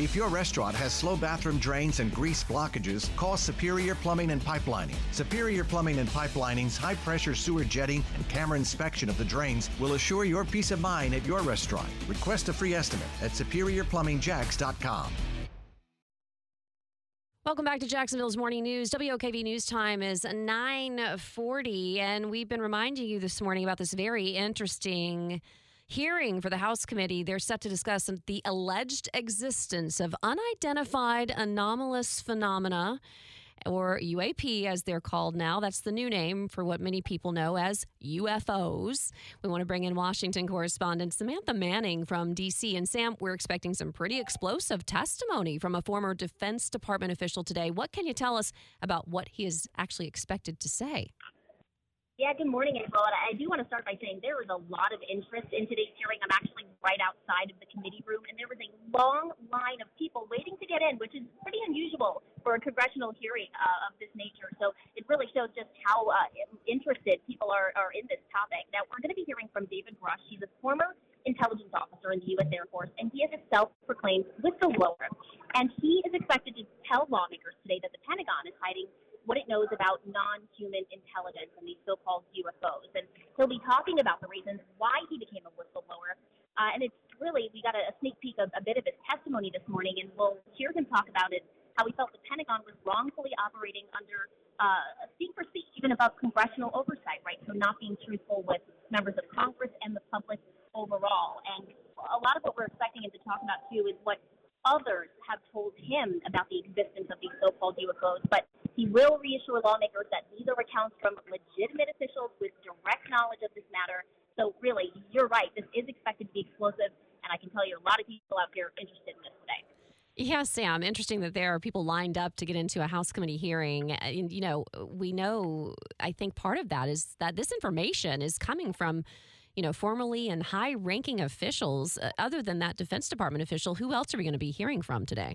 If your restaurant has slow bathroom drains and grease blockages, call Superior Plumbing and Pipelining. Superior Plumbing and Pipelining's high-pressure sewer jetting and camera inspection of the drains will assure your peace of mind at your restaurant. Request a free estimate at superiorplumbingjax.com. Welcome back to Jacksonville's Morning News. WOKV News Time is 9:40, and we've been reminding you this morning about this very interesting hearing for the House committee. They're set to discuss the alleged existence of unidentified anomalous phenomena, or UAP as they're called now. That's the new name for what many people know as UFOs. We want to bring in Washington correspondent Samantha Manning from D.C. And Sam, we're expecting some pretty explosive testimony from a former Defense Department official today. What can you tell us about what he is actually expected to say? Yeah, good morning, Angela. I do want to start by saying there was a lot of interest in today's hearing. I'm actually right outside of the committee room, and there was a long line of people waiting to get in, which is pretty unusual for a congressional hearing of this nature. So it really shows just how interested people are in this topic. Now, we're going to be hearing from David Rush. He's a former intelligence officer in the U.S. Air Force, and he is a self-proclaimed whistleblower. And he is expected to tell lawmakers today that the Pentagon is hiding what it knows about non-human intelligence and these so-called UFOs. And he'll be talking about the reasons why he became a whistleblower. And it's really, we got a sneak peek of a bit of his testimony this morning, and we'll hear him talk about it, how he felt the Pentagon was wrongfully operating under secrecy, even above congressional oversight, right? So not being truthful with members of Congress and the public overall. And a lot of what we're expecting him to talk about, too, is what others have told him about the existence of these so-called UFOs. But he will reassure lawmakers that these are accounts from legitimate officials with direct knowledge of this matter. So really, you're right. This is expected to be explosive, and I can tell you a lot of people out here are interested in this today. Yeah, Sam, interesting that there are people lined up to get into a House committee hearing. And, you know, we know, I think part of that is that this information is coming from, you know, formerly and high-ranking officials. Other than that Defense Department official, who else are we going to be hearing from today?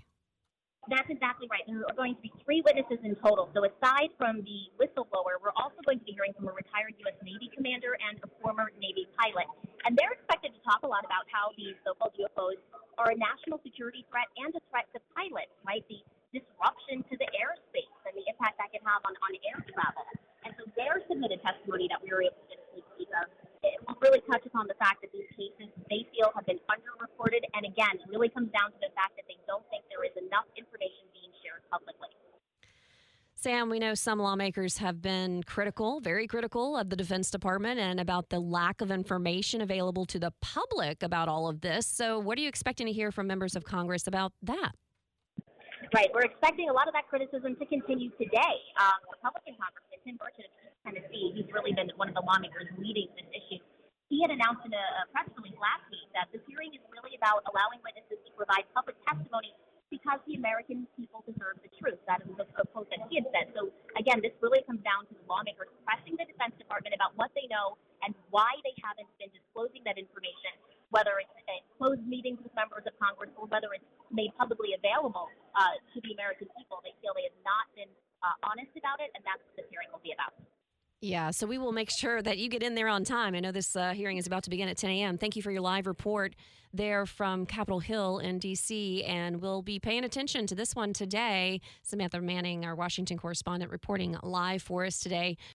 That's exactly right. There are going to be three witnesses in total. So aside from the whistleblower, we're also going to be hearing from a retired U.S. Navy commander and a former Navy pilot. And they're expected to talk a lot about how these so-called UFOs are a national security threat and a threat to pilots, right? The disruption to the airspace and the impact that can have on air travel. And so their submitted testimony that we were able to get a sneak peek of, it will really touch upon the fact that these cases they feel have been underreported. And again, it really comes down to the fact that they don't think there is enough information being shared publicly. Sam, we know some lawmakers have been critical, very critical of the Defense Department and about the lack of information available to the public about all of this. So what are you expecting to hear from members of Congress about that? Right. We're expecting a lot of that criticism to continue today. Republican Congressman Tim Burchett of Tennessee, he's really been one of the lawmakers leading this issue. He had announced in a press release last week that this hearing is really about allowing witnesses to provide public testimony because the American people deserve the truth. That is a quote that he had said. So, again, this really comes down to the lawmakers pressing the Defense Department about what they know and why they haven't been disclosing that information, whether it's closed meetings with members of Congress or whether it's made publicly available to the American people. They feel they have not been honest about it, and that's what this hearing will be about. Yeah, so we will make sure that you get in there on time. I know this hearing is about to begin at 10 a.m. Thank you for your live report there from Capitol Hill in D.C., and we'll be paying attention to this one today. Samantha Manning, our Washington correspondent, reporting live for us today.